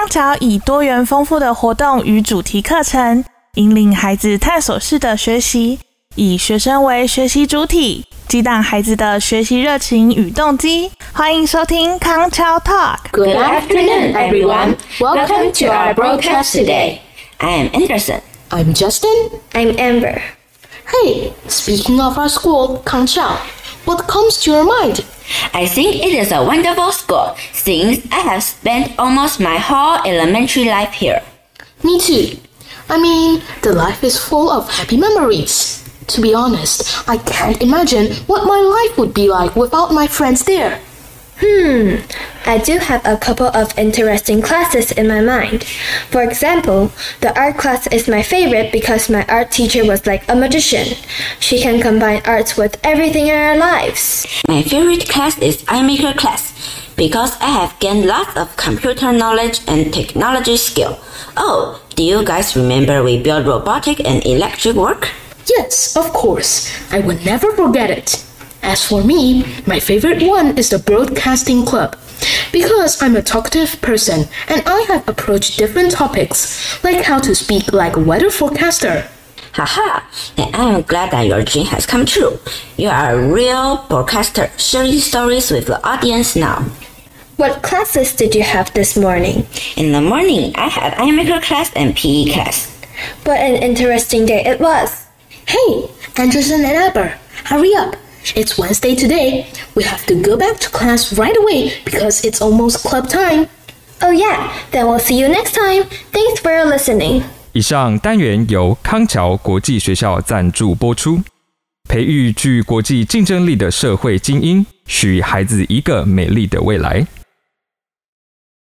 当早以多元丰富的活动与主题课程，引领孩子探索式的学习，以学生为学习主体，激荡孩子的学习热情与动机。欢迎收听康桥 Talk。Good afternoon, everyone. Welcome to our broadcast today. I am Anderson. I'm Justin. I'm Amber. Hey, speaking of our school, Kangchao, what comes to your mind? I think it is a wonderful school, since I have spent almost my whole elementary life here. Me too. I mean, the life is full of happy memories. To be honest, I can't imagine what my life would be like without my friends there. I do have a couple of interesting classes in my mind. For example, the art class is my favorite because my art teacher was like a magician. She can combine arts with everything in our lives. My favorite class is iMaker class because I have gained lots of computer knowledge and technology skill. Oh, do you guys remember we built robotic and electric work? Yes, of course. I will never forget it.As for me, my favorite one is the Broadcasting Club, because I'm a talkative person and I have approached different topics, like how to speak like a weather forecaster. Haha, and I'm glad that your dream has come true. You are a real broadcaster, sharing stories with the audience now. What classes did you have this morning? In the morning, I had iMaker class and PE class. What an interesting day it was. Hey, Anderson and Amber, hurry up.It's Wednesday today. We have to go back to class right away because it's almost club time. Oh yeah, then we'll see you next time. Thanks for listening. 以上单元由康桥国际学校赞助播出。培育具国际竞争力的社会精英，许孩子一个美丽的未来。